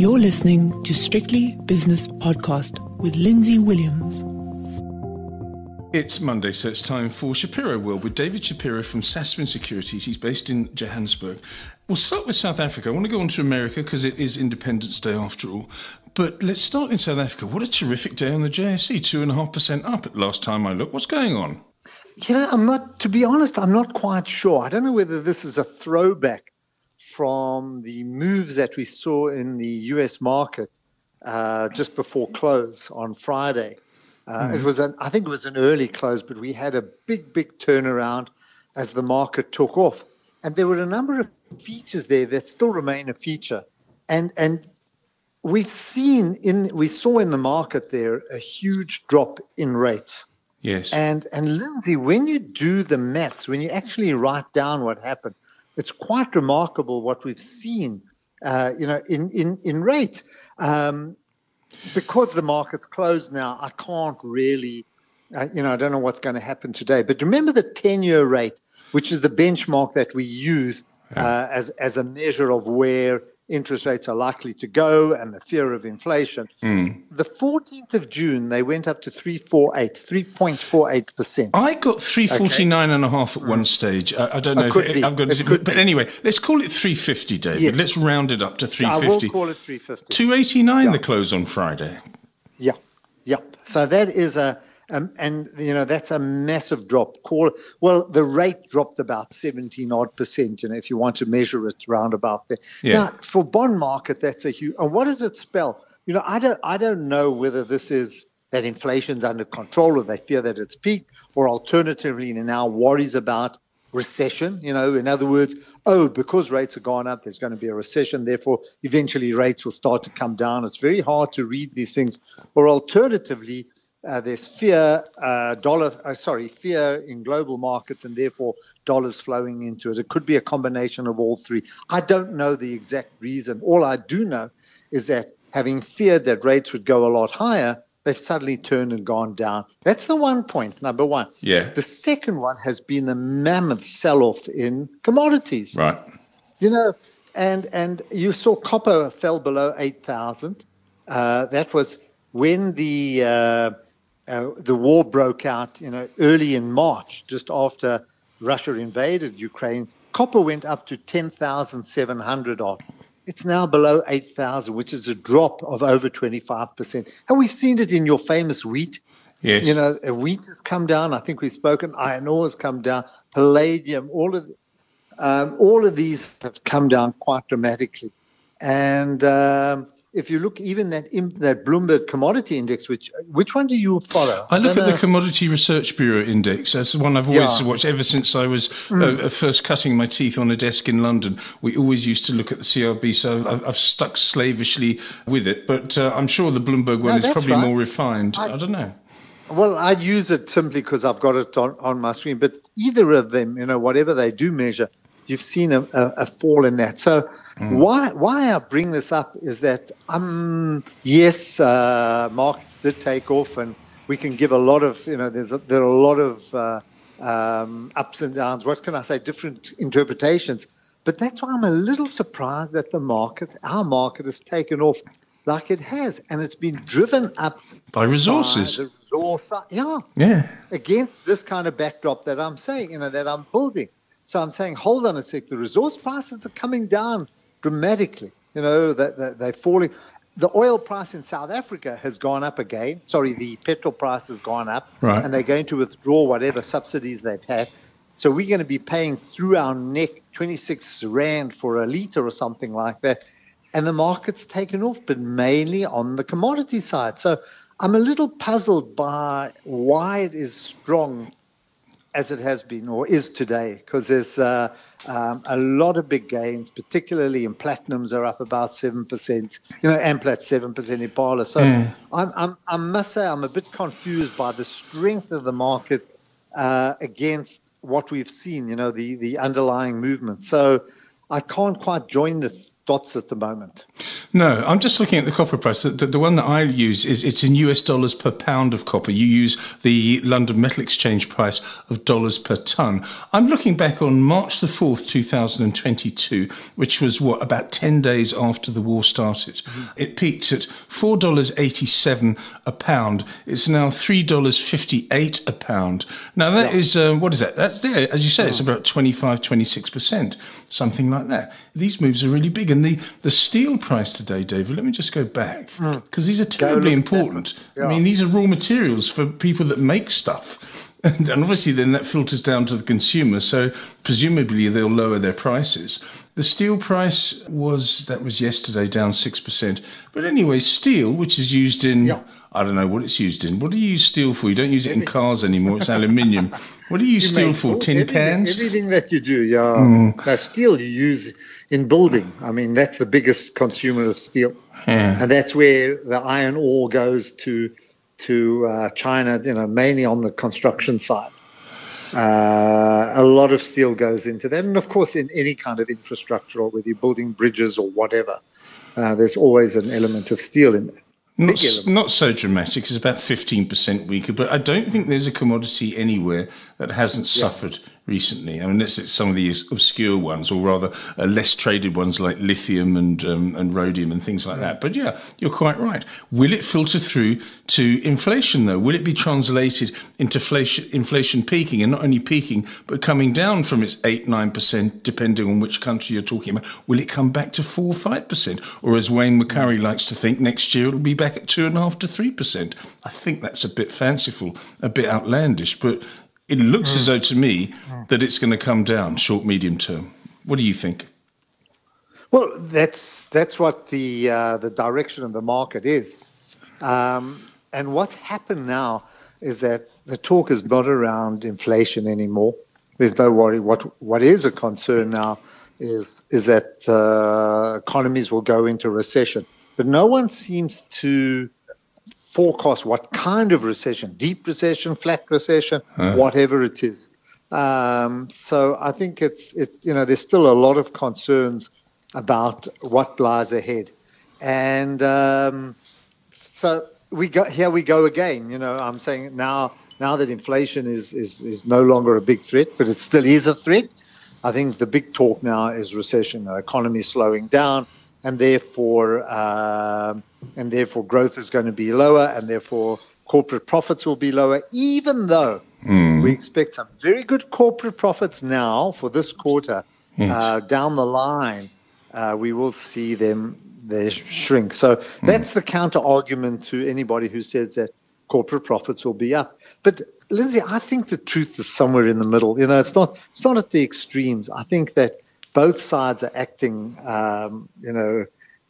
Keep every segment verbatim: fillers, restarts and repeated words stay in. You're listening to Strictly Business Podcast with Lindsay Williams. It's Monday, so it's time for Shapiro World with David Shapiro from Sasfin Securities. He's based in Johannesburg. We'll start with South Africa. I want to go on to America because it is Independence Day after all. But let's start in South Africa. What a terrific day on the J S E, two point five percent up at last time I looked. What's going on? You know, I'm not, to be honest, I'm not quite sure. I don't know whether this is a throwback from the moves that we saw in the U S market uh, just before close on Friday. Uh, mm. It was, an, I think it was an early close, but we had a big, big turnaround as the market took off. And there were a number of features there that still remain a feature. And and we've seen in, we saw in the market there a huge drop in rates. Yes. And, and Lindsay, when you do the maths, when you actually write down what happened, it's quite remarkable what we've seen, uh, you know, in, in, in rates. Um, Because the market's closed now, I can't really, uh, you know, I don't know what's going to happen today. But remember the ten-year rate, which is the benchmark that we use yeah. uh, as, as a measure of where interest rates are likely to go and the fear of inflation. Mm. The fourteenth of June, they went up to three point four eight percent. I got three forty-nine okay. and a half at one stage. I, I don't know. It if could it, be. I've got it it, But be. Anyway, let's call it three fifty, David. Yes. Let's round it up to three fifty. I will call it three fifty. two eighty-nine yeah. the close on Friday. Yeah, yeah. So that is a, um, and you know, that's a massive drop. Call Well, the rate dropped about seventeen odd percent, you know, if you want to measure it round about there. Yeah. Now, for bond market, that's a huge, and what does it spell? You know, I don't, I don't know whether this is that inflation's under control or they fear that it's peaked, or alternatively now worries about recession. You know, in other words, oh, because rates have gone up, there's going to be a recession. Therefore, eventually rates will start to come down. It's very hard to read these things. Or alternatively, Uh, there's fear, uh, dollar, uh, sorry, fear in global markets, and therefore dollars flowing into it. It could be a combination of all three. I don't know the exact reason. All I do know is that having feared that rates would go a lot higher, they've suddenly turned and gone down. That's the one point, number one. Yeah. The second one has been the mammoth sell-off in commodities. Right. You know, and and you saw copper fell below eight thousand. Uh, that was when the uh, Uh, the war broke out, you know, early in March, just after Russia invaded Ukraine. Copper went up to ten thousand seven hundred odd. It's now below eight thousand, which is a drop of over twenty-five percent. And we've seen it in your famous wheat. Yes. You know, wheat has come down. I think we've spoken. Iron ore has come down. Palladium, all of um, all of these have come down quite dramatically. And Um, if you look, even that that Bloomberg Commodity Index, which which one do you follow? I look I at know. the Commodity Research Bureau Index. That's the one I've always yeah. watched ever since I was mm. uh, first cutting my teeth on a desk in London. We always used to look at the C R B, so I've, I've stuck slavishly with it. But uh, I'm sure the Bloomberg one no, is probably right. more refined. I, I don't know. Well, I use it simply because I've got it on, on my screen. But either of them, you know, whatever they do measure, you've seen a, a, a fall in that. So mm. why why I bring this up is that, um, yes, uh, markets did take off, and we can give a lot of, you know, there's a, there are a lot of uh, um, ups and downs. What can I say? Different interpretations. But that's why I'm a little surprised that the market, our market, has taken off like it has, and it's been driven up by resources. By the resource, yeah, yeah. Against this kind of backdrop that I'm saying, you know, that I'm building. So I'm saying, hold on a sec, the resource prices are coming down dramatically. You know, that they're, they're falling. The oil price in South Africa has gone up again. Sorry, the petrol price has gone up. Right. And they're going to withdraw whatever subsidies they've had. So we're going to be paying through our neck twenty-six rand for a litre or something like that. And the market's taken off, but mainly on the commodity side. So I'm a little puzzled by why it is strong as it has been or is today, because there's uh, um, a lot of big gains, particularly in platinums are up about seven percent, you know, Amplat's seven percent in Parler. So mm. I'm, I'm, I must say I'm a bit confused by the strength of the market uh, against what we've seen, you know, the, the underlying movement. So I can't quite join the dots at the moment. No, I'm just looking at the copper price. The, the, the one that I use is it's in U S dollars per pound of copper. You use the London Metal Exchange price of dollars per tonne. I'm looking back on March the fourth, two thousand twenty-two, which was, what, about ten days after the war started. Mm-hmm. It peaked at four dollars eighty-seven a pound. It's now three dollars fifty-eight a pound. Now, that yeah. is, uh, what is that? That's, yeah, as you say, it's about twenty-five, twenty-six percent, something like that. These moves are really big. And the, the steel price today, David, let me just go back, because mm. these are terribly important. Yeah. I mean, these are raw materials for people that make stuff. And obviously then that filters down to the consumer, so presumably they'll lower their prices. The steel price was, that was yesterday, down six percent. But anyway, steel, which is used in, yeah. I don't know what it's used in. What do you use steel for? You don't use it in cars anymore. It's aluminium. What do you use you steel for? Tin everything, pans? Everything that you do, yeah. Mm. Now, steel you use in building. I mean, that's the biggest consumer of steel. Yeah. And that's where the iron ore goes to to uh, China, you know, mainly on the construction side. Uh, a lot of steel goes into that. And, of course, in any kind of infrastructure, or whether you're building bridges or whatever, uh, there's always an element of steel in there. Not, not so dramatic. It's about fifteen percent weaker, but I don't think there's a commodity anywhere that hasn't yeah. suffered recently. I mean, unless it's some of the obscure ones, or rather uh, less traded ones like lithium and um, and rhodium and things like yeah. that. But yeah, you're quite right. Will it filter through to inflation, though? Will it be translated into inflation, inflation peaking, and not only peaking, but coming down from its eight, nine percent, depending on which country you're talking about? Will it come back to four, five percent? Or, as Wayne McCurry likes to think, next year it'll be back at two point five to three percent. I think that's a bit fanciful, a bit outlandish, but it looks mm. as though to me that it's going to come down short, medium term. What do you think? Well, that's that's what the uh, the direction of the market is. Um, and what's happened now is that the talk is not around inflation anymore. There's no worry. What what is a concern now is is that uh, economies will go into recession. But no one seems to forecast what kind of recession, deep recession, flat recession, huh. whatever it is. Um, so I think it's, it, you know, there's still a lot of concerns about what lies ahead. And um, so we go, here we go again. You know, I'm saying now now that inflation is, is, is no longer a big threat, but it still is a threat. I think the big talk now is recession, the economy slowing down. And therefore, uh, and therefore, growth is going to be lower, and therefore, corporate profits will be lower. Even though mm. we expect some very good corporate profits now for this quarter, yes. uh, down the line, uh, we will see them they shrink. So mm. that's the counter argument to anybody who says that corporate profits will be up. But Lindsay, I think the truth is somewhere in the middle. You know, it's not it's not at the extremes. I think that both sides are acting, um, you know,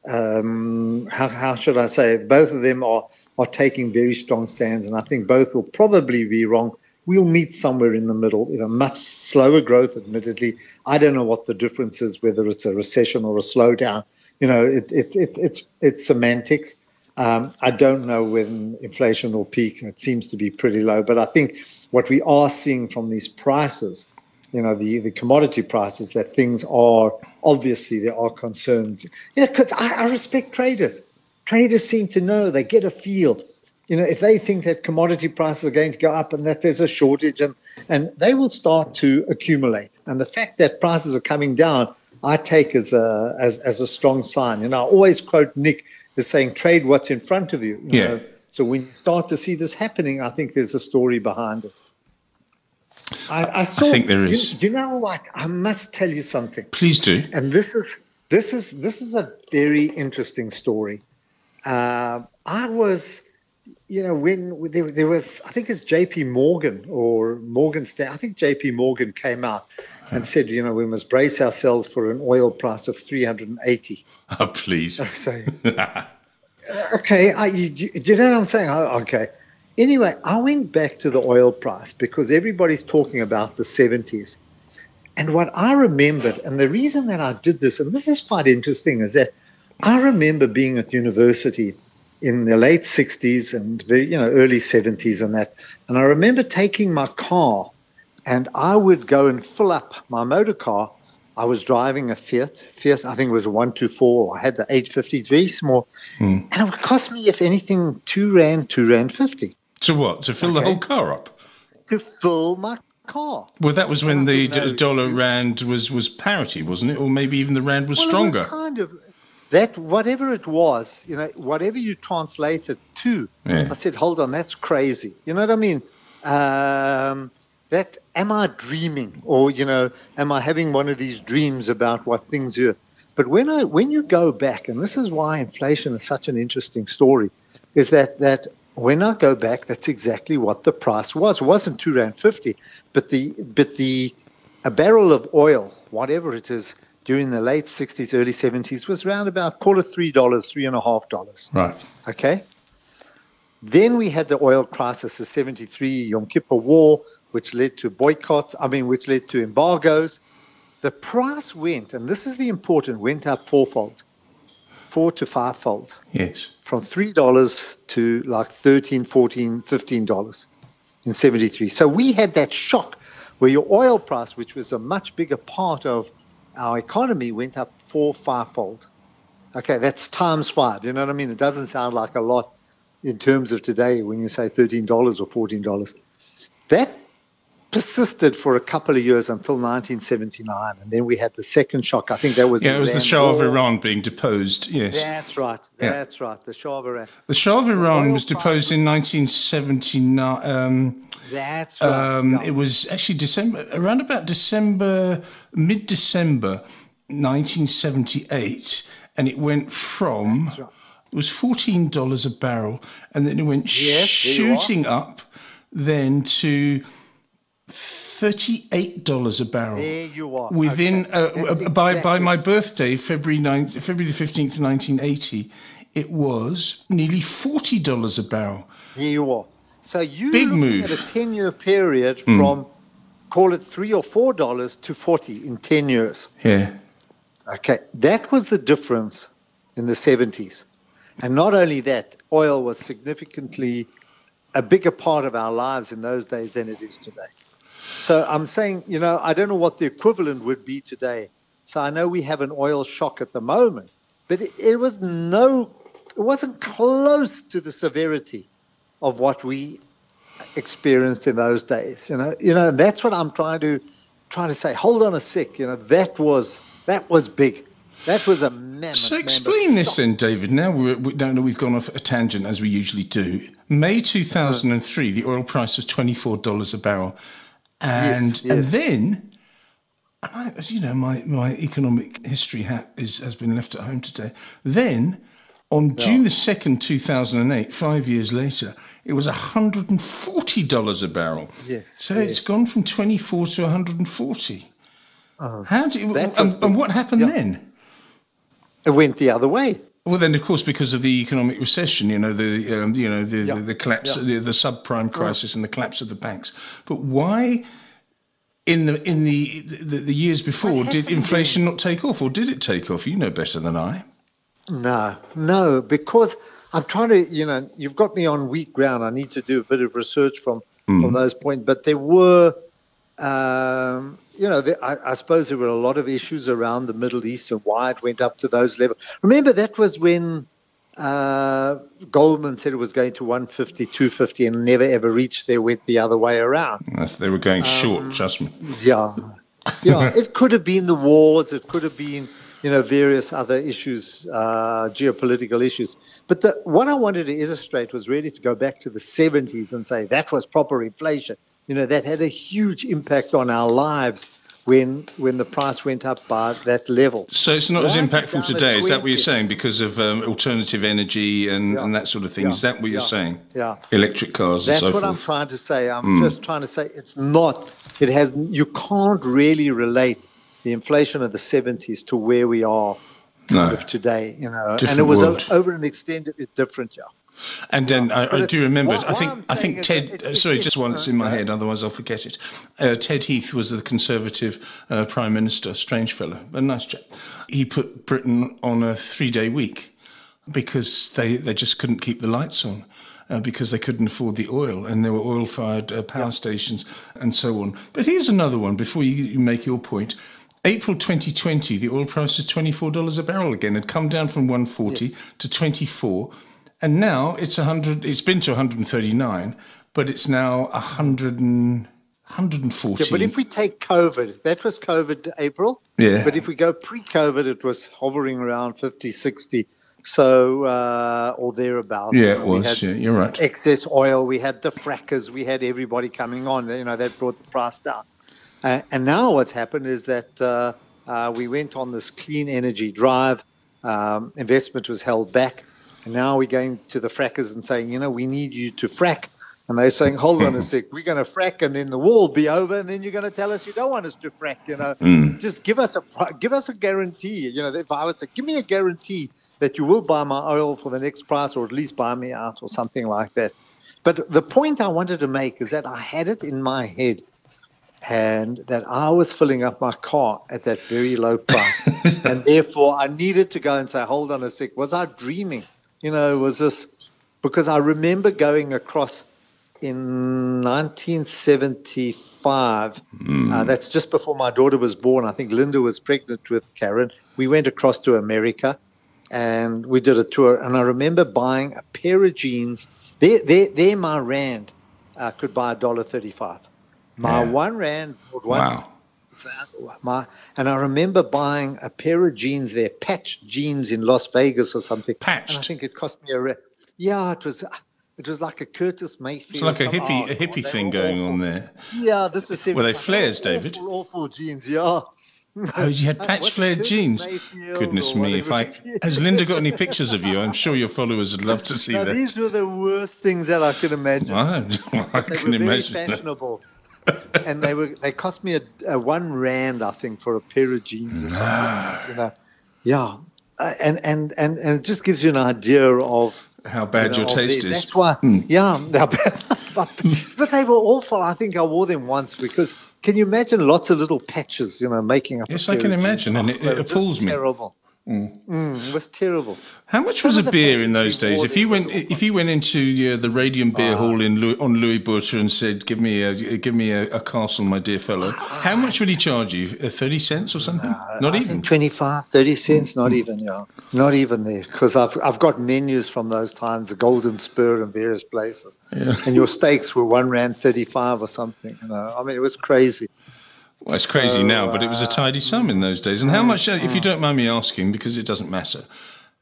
um, how, how should I say it? Both of them are, are taking very strong stands, and I think both will probably be wrong. We'll meet somewhere in the middle, you know, much slower growth, admittedly. I don't know what the difference is, whether it's a recession or a slowdown. You know, it, it, it, it's, it's semantics. Um, I don't know when inflation will peak. It seems to be pretty low, but I think what we are seeing from these prices, you know, the, the commodity prices, that things are, obviously there are concerns. You know, because I, I respect traders. Traders seem to know, they get a feel. You know, if they think that commodity prices are going to go up and that there's a shortage, and, and they will start to accumulate. And the fact that prices are coming down, I take as a, as, as a strong sign. You know, I always quote Nick as saying, trade what's in front of you. you yeah. know? So when you start to see this happening, I think there's a story behind it. I, I, thought, I think there is. You, you know what? I must tell you something. Please do. And this is this is this is a very interesting story. Uh, I was, you know, when there, there was, I think it's J P Morgan or Morgan Stanley. I think J P Morgan came out and said, you know, we must brace ourselves for an oil price of three hundred eighty. Oh, please. So, okay, I, you, you know what I'm saying? Oh, okay. Anyway, I went back to the oil price because everybody's talking about the seventies. And what I remembered, and the reason that I did this, and this is quite interesting, is that I remember being at university in the late sixties and very, you know, early seventies and that. And I remember taking my car, and I would go and fill up my motor car. I was driving a Fiat. Fiat, I think it was a one twenty-four. I had the eight fifty. It's very small. Mm. And it would cost me, if anything, two rand, two rand fifty. To what? To fill okay. the whole car up? To fill my car. Well, that was when the know, dollar rand was, was parity, wasn't it? Or maybe even the rand was well, stronger. It was kind of that, whatever it was, you know, whatever you translate it to. Yeah. I said, hold on, that's crazy. You know what I mean? Um, that, am I dreaming? Or, you know, am I having one of these dreams about what things are? But when I, when you go back, and this is why inflation is such an interesting story, is that, that when I go back, that's exactly what the price was. It wasn't two rand fifty, but the, but the, a barrel of oil, whatever it is, during the late sixties, early seventies, was round about quarter three dollars, three and a half dollars. Right. Okay. Then we had the oil crisis of seventy-three, Yom Kippur War, which led to boycotts, I mean, which led to embargoes. The price went, and this is the important, went up fourfold, four to fivefold. Yes. From three dollars to like thirteen, fourteen, fifteen dollars in seventy-three. So we had that shock where your oil price, which was a much bigger part of our economy, went up four, fivefold. Okay, that's times five. You know what I mean? It doesn't sound like a lot in terms of today when you say thirteen dollars or fourteen dollars. That persisted for a couple of years until nineteen seventy-nine, and then we had the second shock. I think that was yeah, it was the Shah of Iran being deposed. Yes, that's right. That's yeah. right. The Shah of Iran. The Shah of Iran was deposed in nineteen seventy-nine. Um, that's right. Um, yeah. It was actually December, around about December, mid-December, nineteen seventy-eight, and it went from right. it was fourteen dollars a barrel, and then it went yes, shooting up, then to thirty-eight dollars a barrel. There you are. Within okay. uh, by exactly. by my birthday, February ninth, February the fifteenth, nineteen eighty, it was nearly forty dollars a barrel. There you are. So you big move at a ten-year period mm. from call it three or four dollars to forty in ten years. Yeah. Okay, that was the difference in the seventies, and not only that, oil was significantly a bigger part of our lives in those days than it is today. So I'm saying, you know, I don't know what the equivalent would be today. So I know we have an oil shock at the moment, but it, it was no, it wasn't close to the severity of what we experienced in those days. You know, you know, that's what I'm trying to trying to say. Hold on a sec. You know, that was that was big. That was a mammoth. So explain mammoth. this then, David. Now we're, we don't know. We've gone off a tangent as we usually do. May two thousand three, the oil price was twenty-four dollars a barrel, and yes, yes. and then, I, you know, my, my economic history hat is has been left at home today. Then, on yeah. June the second, two thousand and eight, five years later, it was one hundred forty dollars a barrel. Yes. So yes. it's gone from twenty-four to one hundred forty. Uh, How do you, and, been, and what happened yeah. then? It went the other way. Well, then, of course, because of the economic recession, you know, the um, you know the yeah. the, the collapse, yeah. the, the subprime crisis, yeah. and the collapse of the banks. But why, in the in the the, the years before, did inflation then? not take off, or did it take off? You know better than I. No, no, because I'm trying to, you know, you've got me on weak ground. I need to do a bit of research from mm. from those points. But there were. Um, you know, there, I, I suppose there were a lot of issues around the Middle East and why it went up to those levels. Remember, that was when uh, Goldman said it was going to one fifty, two fifty and never ever reached there, went the other way around. Yes, they were going um, short, trust me. Yeah. yeah. It could have been the wars. It could have been, you know, various other issues, uh, geopolitical issues. But the, what I wanted to illustrate was really to go back to the seventies and say that was proper inflation. You know, that had a huge impact on our lives when when the price went up by that level. So it's not right as impactful today, is that what you're saying? Because of um, alternative energy and, yeah. and that sort of thing. Yeah. Is that what you're yeah. saying? Yeah. Electric cars That's and so forth. That's what I'm trying to say. I'm mm. just trying to say it's not. It has. You can't really relate the inflation of the seventies to where we are kind no. of today. You know, different and it was world. over an extended different year. And then yeah, I, I do remember, what, I think I think Ted, it, it, sorry, it, it, just one that's in my head, otherwise I'll forget it. Uh, Ted Heath was the Conservative uh, Prime Minister, strange fellow, a nice chap. He put Britain on a three-day week because they, they just couldn't keep the lights on uh, because they couldn't afford the oil, and there were oil-fired uh, power yeah. stations and so on. But here's another one before you, you make your point. April twenty twenty, the oil price was twenty-four dollars a barrel again. It had come down from one forty yes. to twenty-four, and now it's one hundred. It's been to one hundred thirty-nine, but it's now one hundred and one hundred forty. Yeah, but if we take COVID, that was COVID April. Yeah. But if we go pre-COVID, it was hovering around fifty, sixty. So, uh, or thereabouts. Yeah, it was. We had yeah, you're right. Excess oil. We had the frackers. We had everybody coming on. You know, that brought the price down. Uh, and now what's happened is that uh, uh, we went on this clean energy drive. Um, investment was held back. And now we're going to the frackers and saying, you know, we need you to frack. And they're saying, hold on a sec, we're going to frack and then the war will be over and then you're going to tell us you don't want us to frack, you know. Mm. Just give us a give us a guarantee. You know, if I would say, give me a guarantee that you will buy my oil for the next price or at least buy me out or something like that. But the point I wanted to make is that I had it in my head and that I was filling up my car at that very low price. And therefore, I needed to go and say, hold on a sec, was I dreaming? You know, was this – because I remember going across – in nineteen seventy-five, mm. uh, that's just before my daughter was born. I think Linda was pregnant with Karen. We went across to America and we did a tour. And I remember buying a pair of jeans. There, there, there my rand uh, could buy one dollar thirty-five. My yeah. one rand bought one. Wow. My, and I remember buying a pair of jeans there, patched jeans in Las Vegas or something. Patched. And I think it cost me a rand. Yeah, it was... It was like a Curtis Mayfield. It's like a hippie, art. a hippie oh, thing going awful. on there. Yeah, this is. Were they flares, awful, David? Awful, awful jeans. Yeah. Oh, you had patch flared jeans. Mayfield Goodness me! If I has Linda got any pictures of you? I'm sure your followers would love to see now, that. These were the worst things that I could imagine. I, I they can were imagine. Very fashionable. And they were. They cost me a, a one rand, I think, for a pair of jeans. Or no. something, you know. Yeah, uh, and, and and and it just gives you an idea of. How bad you know, your taste is. That's why, mm. yeah. But, but they were awful. I think I wore them once because can you imagine lots of little patches, you know, making up. Yes, I can imagine, and it, it appalls me. Terrible. Mm. Mm, it was terrible. How much was a beer in those days? If you went, if you went into the, uh, the Radium Beer oh. Hall in Louis, on Louis Butter and said, "Give me a, give me a, a castle, my dear fellow," how much would he charge you? Uh, Thirty cents or something? No, not I even twenty-five, thirty cents. Not even, yeah, not even there. Because I've I've got menus from those times, the Golden Spur and various places, yeah. And your steaks were one rand thirty-five or something. You know, I mean, it was crazy. Well, it's crazy so, now, but it was a tidy sum in those days. And how much, if you don't mind me asking, because it doesn't matter,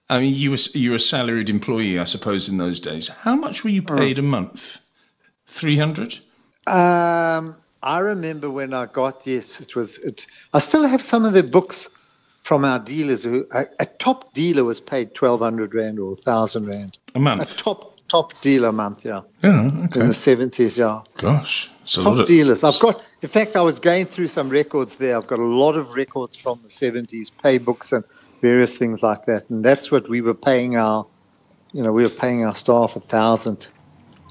I mean, you were you were a salaried employee, I suppose, in those days. How much were you paid a month? three hundred? Um, I remember when I got, yes, it was, it, I still have some of the books from our dealers. Who A, a top dealer was paid twelve hundred rand or one thousand rand. A month? A top Top dealer month, yeah. Yeah, okay. In the seventies, yeah. Gosh. It's a top lot of... dealers. I've got, in fact, I was going through some records there. I've got a lot of records from the seventies, pay books and various things like that. And that's what we were paying our, you know, we were paying our staff a thousand,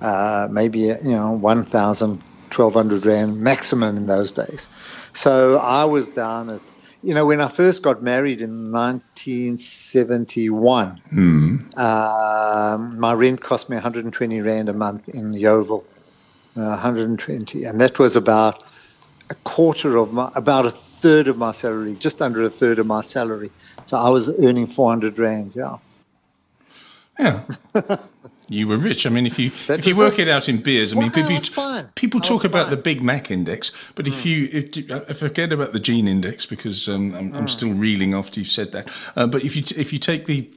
uh, maybe, you know, one thousand, twelve hundred rand maximum in those days. So I was down at, you know, when I first got married in nineteen seventy-one, mm. um, my rent cost me one hundred twenty rand a month in Yeovil, uh, one hundred twenty, and that was about a quarter of my, about a third of my salary, just under a third of my salary. So I was earning four hundred rand, yeah. Yeah. You were rich. I mean, if you that if you work a, it out in beers, I well, mean, people I people talk about fine. the Big Mac index, but mm. if you if you, I forget about the Gene index because um, I'm, mm. I'm still reeling after you've said that. Uh, but if you if you take the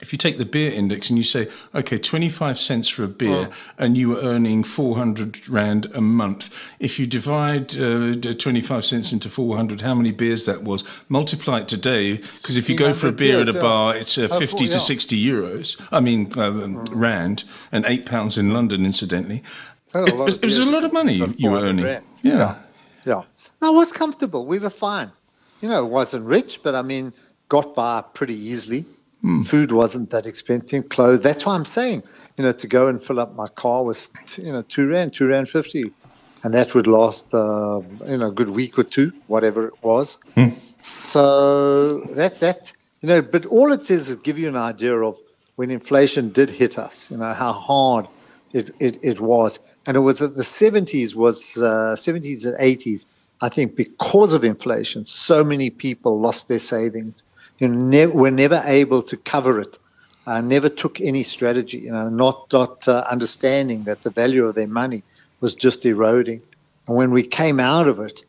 if you take the beer index and you say, okay, twenty-five cents for a beer, mm. and you were earning four hundred rand a month. If you divide uh, twenty-five cents into four hundred, how many beers that was? Multiply it today, because if you go for a beer beers, at a bar, it's uh, fifty oh, four, to yeah. sixty euros. I mean um, mm. rand, and eight pounds in London, incidentally. Oh, it was, it was a lot of money you were earning. Rand. Yeah, yeah. yeah. No, I was comfortable. We were fine. You know, wasn't rich, but I mean, got by pretty easily. Mm. Food wasn't that expensive. Clothes. That's why I'm saying, you know, to go and fill up my car was, you know, two rand, two rand fifty, and that would last, uh, you know, a good week or two, whatever it was. Mm. So that that you know, but all it is is give you an idea of when inflation did hit us, you know, how hard it it, it was, and it was that the seventies was uh, seventies and eighties. I think because of inflation, so many people lost their savings. You know, ne- were never able to cover it. Uh, never took any strategy. You know, not not uh, understanding that the value of their money was just eroding. And when we came out of it,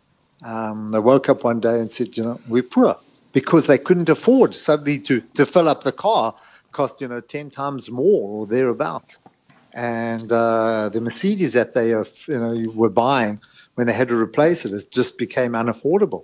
um, they woke up one day and said, you know, we're poor, because they couldn't afford suddenly to to fill up the car. Cost, you know, ten times more or thereabouts. And uh, the Mercedes that they are, you know, were buying, when they had to replace it, it just became unaffordable.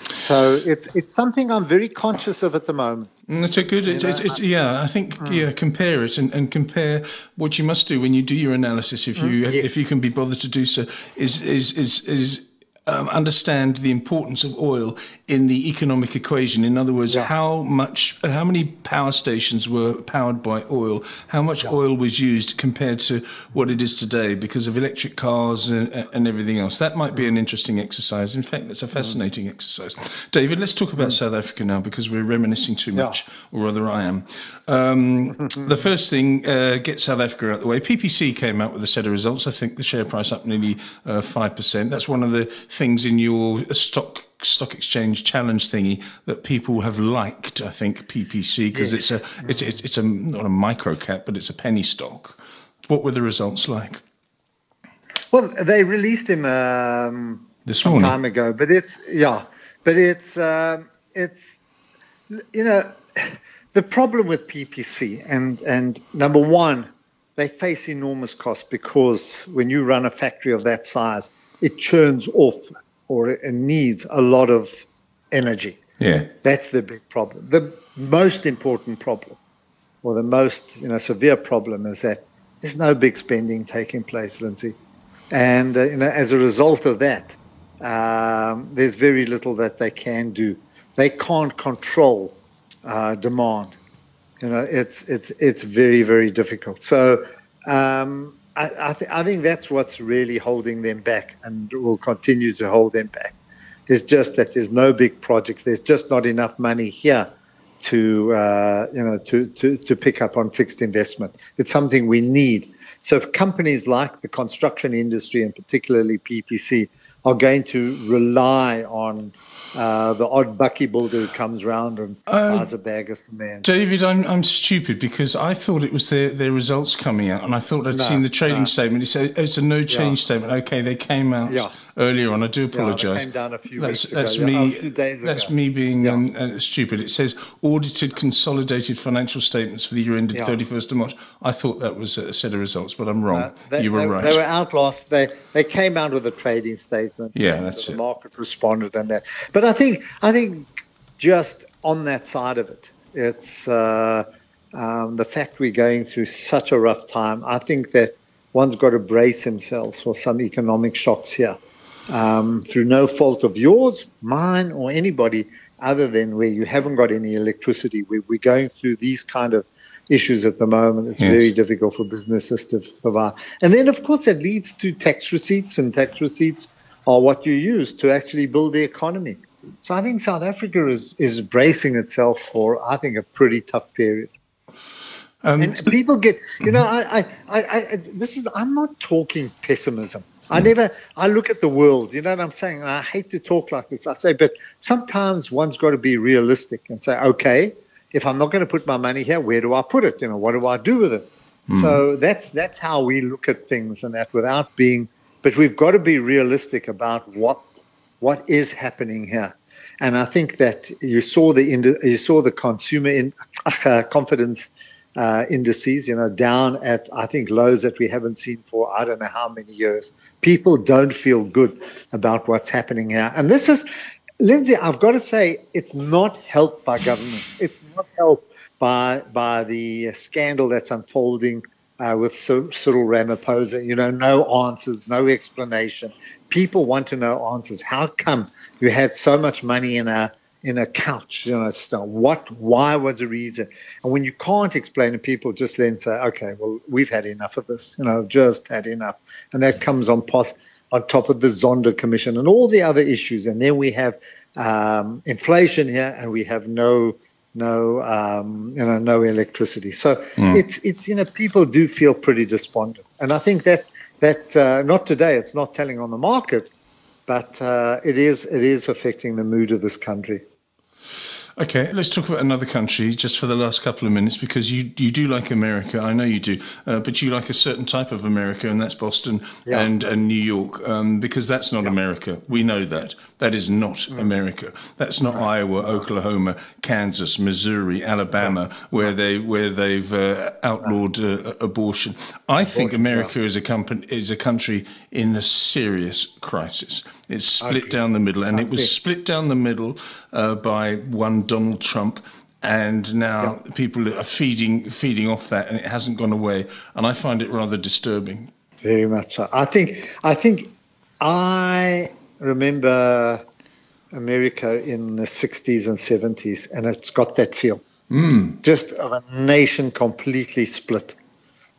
So it's it's something I'm very conscious of at the moment. That's a good, it's, it's, it's, yeah, I think, mm. yeah, compare it and, and compare what you must do when you do your analysis, if you mm, yes. if you can be bothered to do so, is is is is um, understand the importance of oil in the economic equation. In other words, yeah. how much, how many power stations were powered by oil? How much yeah. oil was used compared to what it is today because of electric cars and, and everything else? That might be an interesting exercise. In fact, that's a fascinating mm. exercise. David, let's talk about mm. South Africa now, because we're reminiscing too much, yeah. or rather I am. Um, the first thing, uh, get South Africa out of the way. P P C came out with a set of results. I think the share price up nearly uh, five percent. That's one of the things in your stock stock exchange challenge thingy that people have liked, I think, P P C, because yes. it's a it's it's a not a micro cap, but it's a penny stock. What were the results like? Well, they released him um, this morning, some time ago, but it's yeah, but it's um, it's you know the problem with P P C, and and number one, they face enormous costs, because when you run a factory of that size, it churns off, or it needs a lot of energy. Yeah, that's the big problem. The most important problem, or the most you know severe problem, is that there's no big spending taking place, Lindsay, and uh, you know as a result of that, um, there's very little that they can do. They can't control uh, demand. You know, it's it's it's very very difficult. So. Um, I, th- I think that's what's really holding them back, and will continue to hold them back. It's just that there's no big projects. There's just not enough money here to, uh, you know, to, to, to pick up on fixed investment. It's something we need. So if companies like the construction industry, and particularly P P C, are going to rely on uh, the odd bucky builder who comes round and uh, buys a bag of cement. David, I'm I'm stupid, because I thought it was their, their results coming out, and I thought I'd no, seen the trading no. statement. It's a, it's a no change yeah. statement. Okay, they came out yeah. earlier on. I do apologise. Yeah, they came down a few that's, weeks that's ago. Me, yeah, a few days that's ago. me being yeah. um, uh, stupid. It says audited consolidated financial statements for the year ended yeah. thirty-first of March. I thought that was a set of results. But I'm wrong. Uh, they, you were they, right. They were out last. They they came out with a trading statement. Yeah, that's it. The market responded and that. But I think I think just on that side of it, it's uh, um, the fact we're going through such a rough time. I think that one's got to brace themselves for some economic shocks here, um, through no fault of yours, mine, or anybody, other than where you haven't got any electricity. We're we're going through these kind of issues at the moment. It's yes. very difficult for businesses to provide. And then, of course, that leads to tax receipts, and tax receipts are what you use to actually build the economy. So I think South Africa is, is bracing itself for, I think, a pretty tough period. Um, and people get, you know, I, I, I, I, this is, I'm not talking pessimism. I never, I look at the world, you know what I'm saying? And I hate to talk like this. I say, but sometimes one's got to be realistic and say, okay, if I'm not going to put my money here, where do I put it? You know, what do I do with it? Mm. So that's that's how we look at things, and that without being, but we've got to be realistic about what what is happening here. And I think that you saw the you saw the consumer in, uh, confidence uh, indices, you know, down at I think lows that we haven't seen for I don't know how many years. People don't feel good about what's happening here, and this is. Lindsay, I've got to say, it's not helped by government. It's not helped by by the scandal that's unfolding uh, with Cyril Ramaphosa. You know, no answers, no explanation. People want to know answers. How come you had so much money in a in a couch? You know, so what? Why was the reason? And when you can't explain it, people just then say, "Okay, well, we've had enough of this. You know, just had enough." And that comes on pos. on top of the Zonda Commission and all the other issues. And then we have um, inflation here, and we have no, no, um, you know, no electricity. So mm. it's, it's, you know, people do feel pretty despondent. And I think that, that uh, not today, it's not telling on the market, But uh, it is it is affecting the mood of this country. Okay, let's talk about another country just for the last couple of minutes, because you, you do like America. I know you do, uh, but you like a certain type of America, and that's Boston yeah. and, and New York, um, because that's not yeah. America. We know that. That is not mm. America. That's not right. Iowa, Oklahoma, Kansas, Missouri, Alabama, yeah. where, they, where they've uh, outlawed uh, abortion. I abortion, think America yeah. is, a com- is a country in a serious crisis. It's split okay. down the middle, and okay. it was split down the middle uh, by one Donald Trump, and now yeah. people are feeding feeding off that, and it hasn't gone away. And I find it rather disturbing. Very much so. I think I think I remember America in the sixties and seventies, and it's got that feel, mm. just of a nation completely split.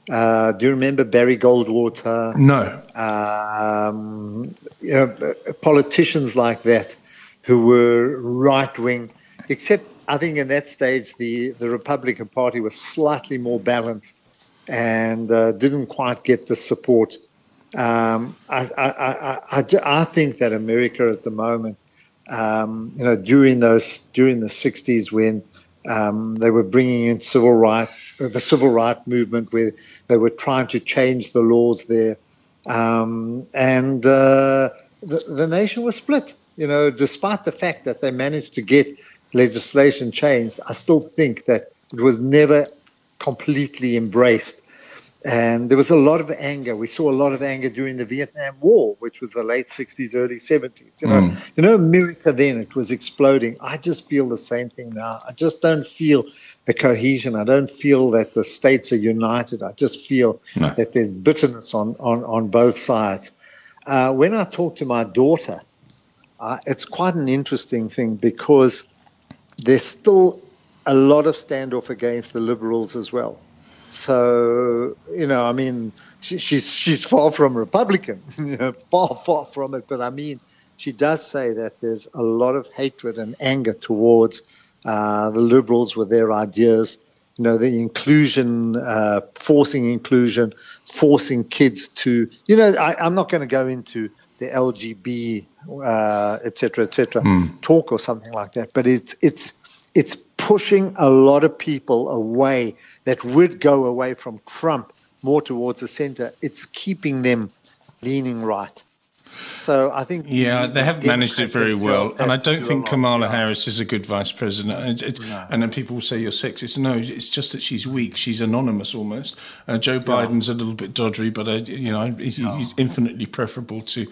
Uh, do you remember Barry Goldwater? No. Um, you know, politicians like that who were right-wing, except I think in that stage the, the Republican Party was slightly more balanced and uh, didn't quite get the support. Um, I, I, I, I, I think that America at the moment, um, you know, during those during the sixties when Um, they were bringing in civil rights, the civil rights movement, where they were trying to change the laws there. Um, and uh, the, the nation was split. You know, despite the fact that they managed to get legislation changed, I still think that it was never completely embraced. And there was a lot of anger. We saw a lot of anger during the Vietnam War, which was the late sixties, early seventies. You know, mm. you know, America then, it was exploding. I just feel the same thing now. I just don't feel the cohesion. I don't feel that the states are united. I just feel no. that there's bitterness on, on, on both sides. Uh, when I talk to my daughter, uh, it's quite an interesting thing, because there's still a lot of standoff against the liberals as well. So, you know, I mean, she, she's she's far from Republican, you know, far, far from it. But, I mean, she does say that there's a lot of hatred and anger towards uh, the liberals with their ideas, you know, the inclusion, uh, forcing inclusion, forcing kids to, you know, I, I'm not going to go into the L G B, uh, et cetera, et cetera, mm. talk or something like that. But it's it's it's pushing a lot of people away that would go away from Trump more towards the center. It's keeping them leaning right. So I think... Yeah, they haven't managed it very well. And I don't think Kamala Harris is a good vice president. It, it, no. And then people will say you're sexist. No, it's just that she's weak. She's anonymous almost. Uh, Joe Biden's yeah. a little bit doddery, but uh, you know, he's, oh. he's infinitely preferable to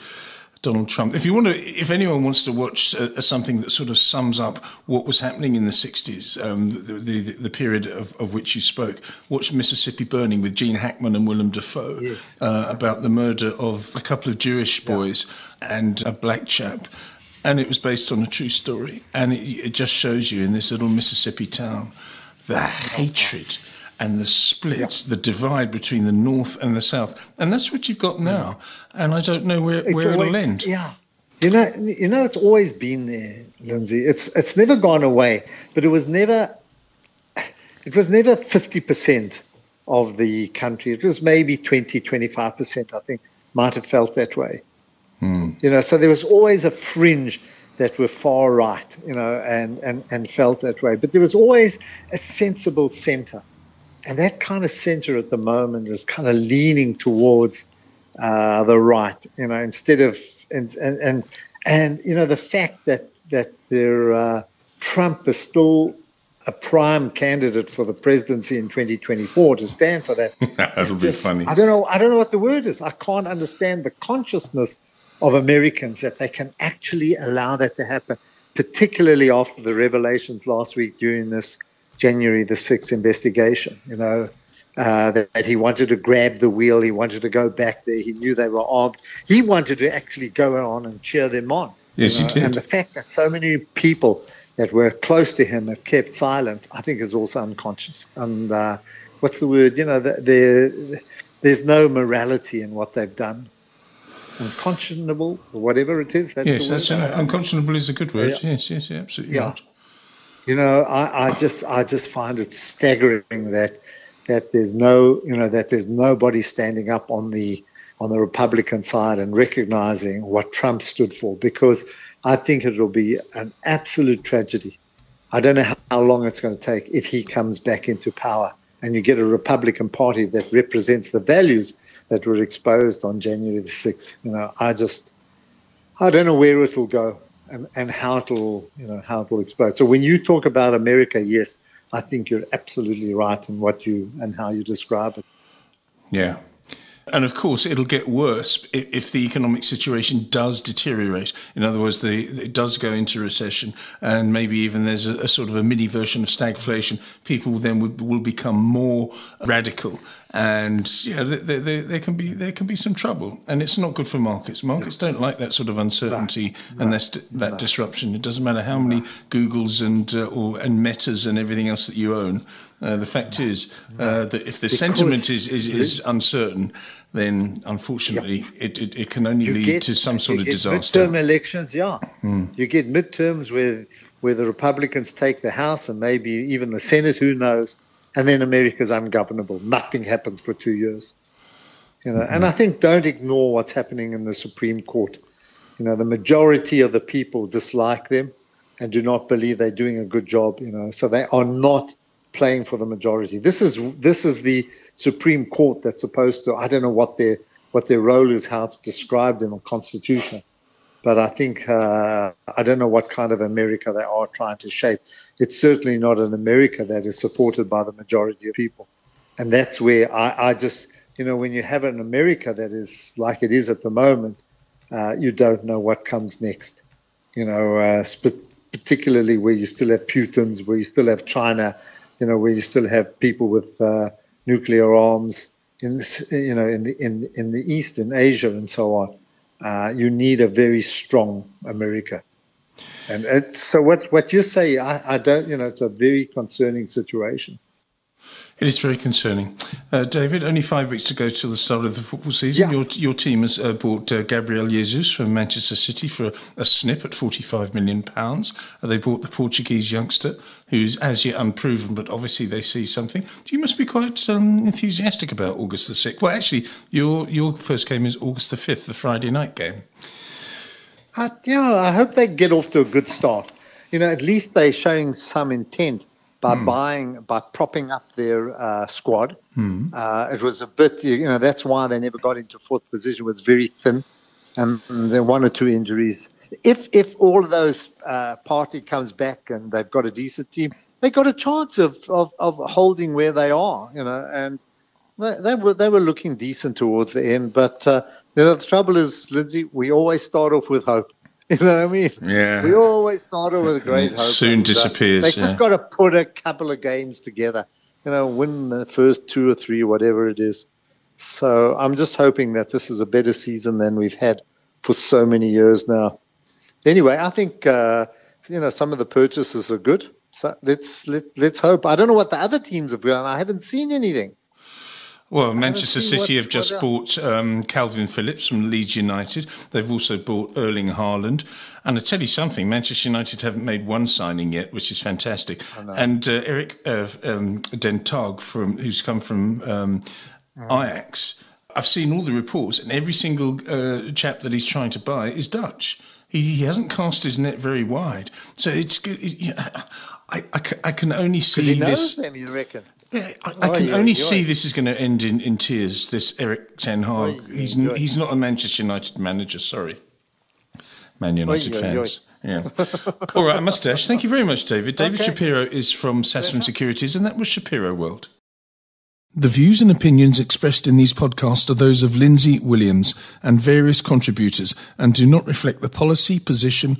Donald Trump. If you want to, if anyone wants to watch uh, something that sort of sums up what was happening in the sixties, um, the, the the period of, of which you spoke, watch Mississippi Burning with Gene Hackman and Willem Dafoe, yes. uh, about the murder of a couple of Jewish boys yeah. and a black chap. And it was based on a true story. And it, it just shows you in this little Mississippi town, the hatred and the split, yep. the divide between the North and the South. And that's what you've got now. And I don't know where, where always, it'll end. Yeah. You know, you know, it's always been there, Lindsay. It's it's never gone away, but it was never it was never fifty percent of the country. It was maybe twenty, twenty-five percent, I think, might have felt that way. Hmm. You know, so there was always a fringe that were far right, you know, and, and, and felt that way. But there was always a sensible center. And that kind of center at the moment is kind of leaning towards uh, the right, you know, instead of, and, and, and, and you know, the fact that, that their, uh, Trump is still a prime candidate for the presidency in twenty twenty-four to stand for that. That'll be just funny. I don't know. I don't know what the word is. I can't understand the consciousness of Americans that they can actually allow that to happen, particularly after the revelations last week during this January the sixth investigation, you know, uh, that, that he wanted to grab the wheel. He wanted to go back there. He knew they were armed. He wanted to actually go on and cheer them on. Yes, you know? He did. And the fact that so many people that were close to him have kept silent, I think, is also unconscious. And uh, what's the word? You know, there, there's no morality in what they've done. Unconscionable, or whatever it is. That's yes, that's an, unconscionable is a good word. Yeah. Yes, yes, absolutely. Yeah. Right. You know, I, I just I just find it staggering that that there's no you know that there's nobody standing up on the on the Republican side and recognizing what Trump stood for, because I think it will be an absolute tragedy. I don't know how long it's going to take if he comes back into power and you get a Republican Party that represents the values that were exposed on January the sixth. You know, I just, I don't know where it will go and, and how it will, you know, how it will explode. So when you talk about America, yes, I think you're absolutely right in what you and how you describe it. Yeah. And of course, it'll get worse if the economic situation does deteriorate. In other words, the, it does go into recession, and maybe even there's a, a sort of a mini version of stagflation. People then will, will become more radical, and yeah, there, there, there can be there can be some trouble, and it's not good for markets. Markets don't like that sort of uncertainty no, and no, that, that no. disruption. It doesn't matter how no. many Googles and uh, or and Metas and everything else that you own. Uh, the fact is uh, that if the because sentiment is, is, is uncertain, then unfortunately yeah. it, it, it can only you lead get, to some sort of disaster. Midterm elections, yeah. Mm. You get midterms where, where the Republicans take the House and maybe even the Senate, who knows, and then America's ungovernable. Nothing happens for two years. You know, mm-hmm. And I think don't ignore what's happening in the Supreme Court. You know, the majority of the people dislike them and do not believe they're doing a good job, you know, so they are not playing for the majority. This is this is the Supreme Court that's supposed to, I don't know what their what their role is, how it's described in the Constitution, but I think, uh, I don't know what kind of America they are trying to shape. It's certainly not an America that is supported by the majority of people. And that's where I, I just, you know, when you have an America that is like it is at the moment, uh, you don't know what comes next. You know, uh, sp- particularly where you still have Putins, where you still have China, you know, where you still have people with uh, nuclear arms in this, you know, in the in in the East, in Asia, and so on. Uh, you need a very strong America. And it, so, what what you say, I, I don't, you know, it's a very concerning situation. It is very concerning, uh, David. Only five weeks to go till the start of the football season. Yeah. Your your team has uh, bought uh, Gabriel Jesus from Manchester City for a, a snip at forty-five million pounds. Uh, they bought the Portuguese youngster, who's as yet unproven, but obviously they see something. You must be quite um, enthusiastic about August the sixth. Well, actually, your your first game is August the fifth, the Friday night game. Uh, yeah, I hope they get off to a good start. You know, at least they're showing some intent. By mm. buying, by propping up their uh, squad, mm. uh, it was a bit, you know, that's why they never got into fourth position. It was very thin, and, and there were one or two injuries. If if all of those uh, party comes back and they've got a decent team, they got a chance of, of, of holding where they are, you know. And they, they were they were looking decent towards the end, but uh, you know, the trouble is, Lindsay, we always start off with hope. You know what I mean? Yeah. We always start off with great hope. Soon and, uh, disappears. They yeah. just got to put a couple of games together, you know, win the first two or three, whatever it is. So I'm just hoping that this is a better season than we've had for so many years now. Anyway, I think uh, you know, some of the purchases are good. So let's let, let's hope. I don't know what the other teams have done. I haven't seen anything. Well, Manchester City have just bought um, Calvin Phillips from Leeds United. They've also bought Erling Haaland. And I tell you something, Manchester United haven't made one signing yet, which is fantastic. And uh, Erik uh, um, ten Hag, from who's come from um, mm. Ajax, I've seen all the reports, and every single uh, chap that he's trying to buy is Dutch. He, he hasn't cast his net very wide. So it's good. It, you know, I, I, I can only see he knows this. Them, you reckon? Yeah, I, I can oh, yeah, only see right. This is going to end in, in tears, this Erik ten Hag. Oh, yeah, he's n- he's not a Manchester United manager, sorry. Man United oh, yeah, fans. Yeah. yeah. All right, mustache. Thank you very much, David. David okay. Shapiro is from Sasfin Securities, and that was Shapiro World. The views and opinions expressed in these podcasts are those of Lindsay Williams and various contributors and do not reflect the policy, position,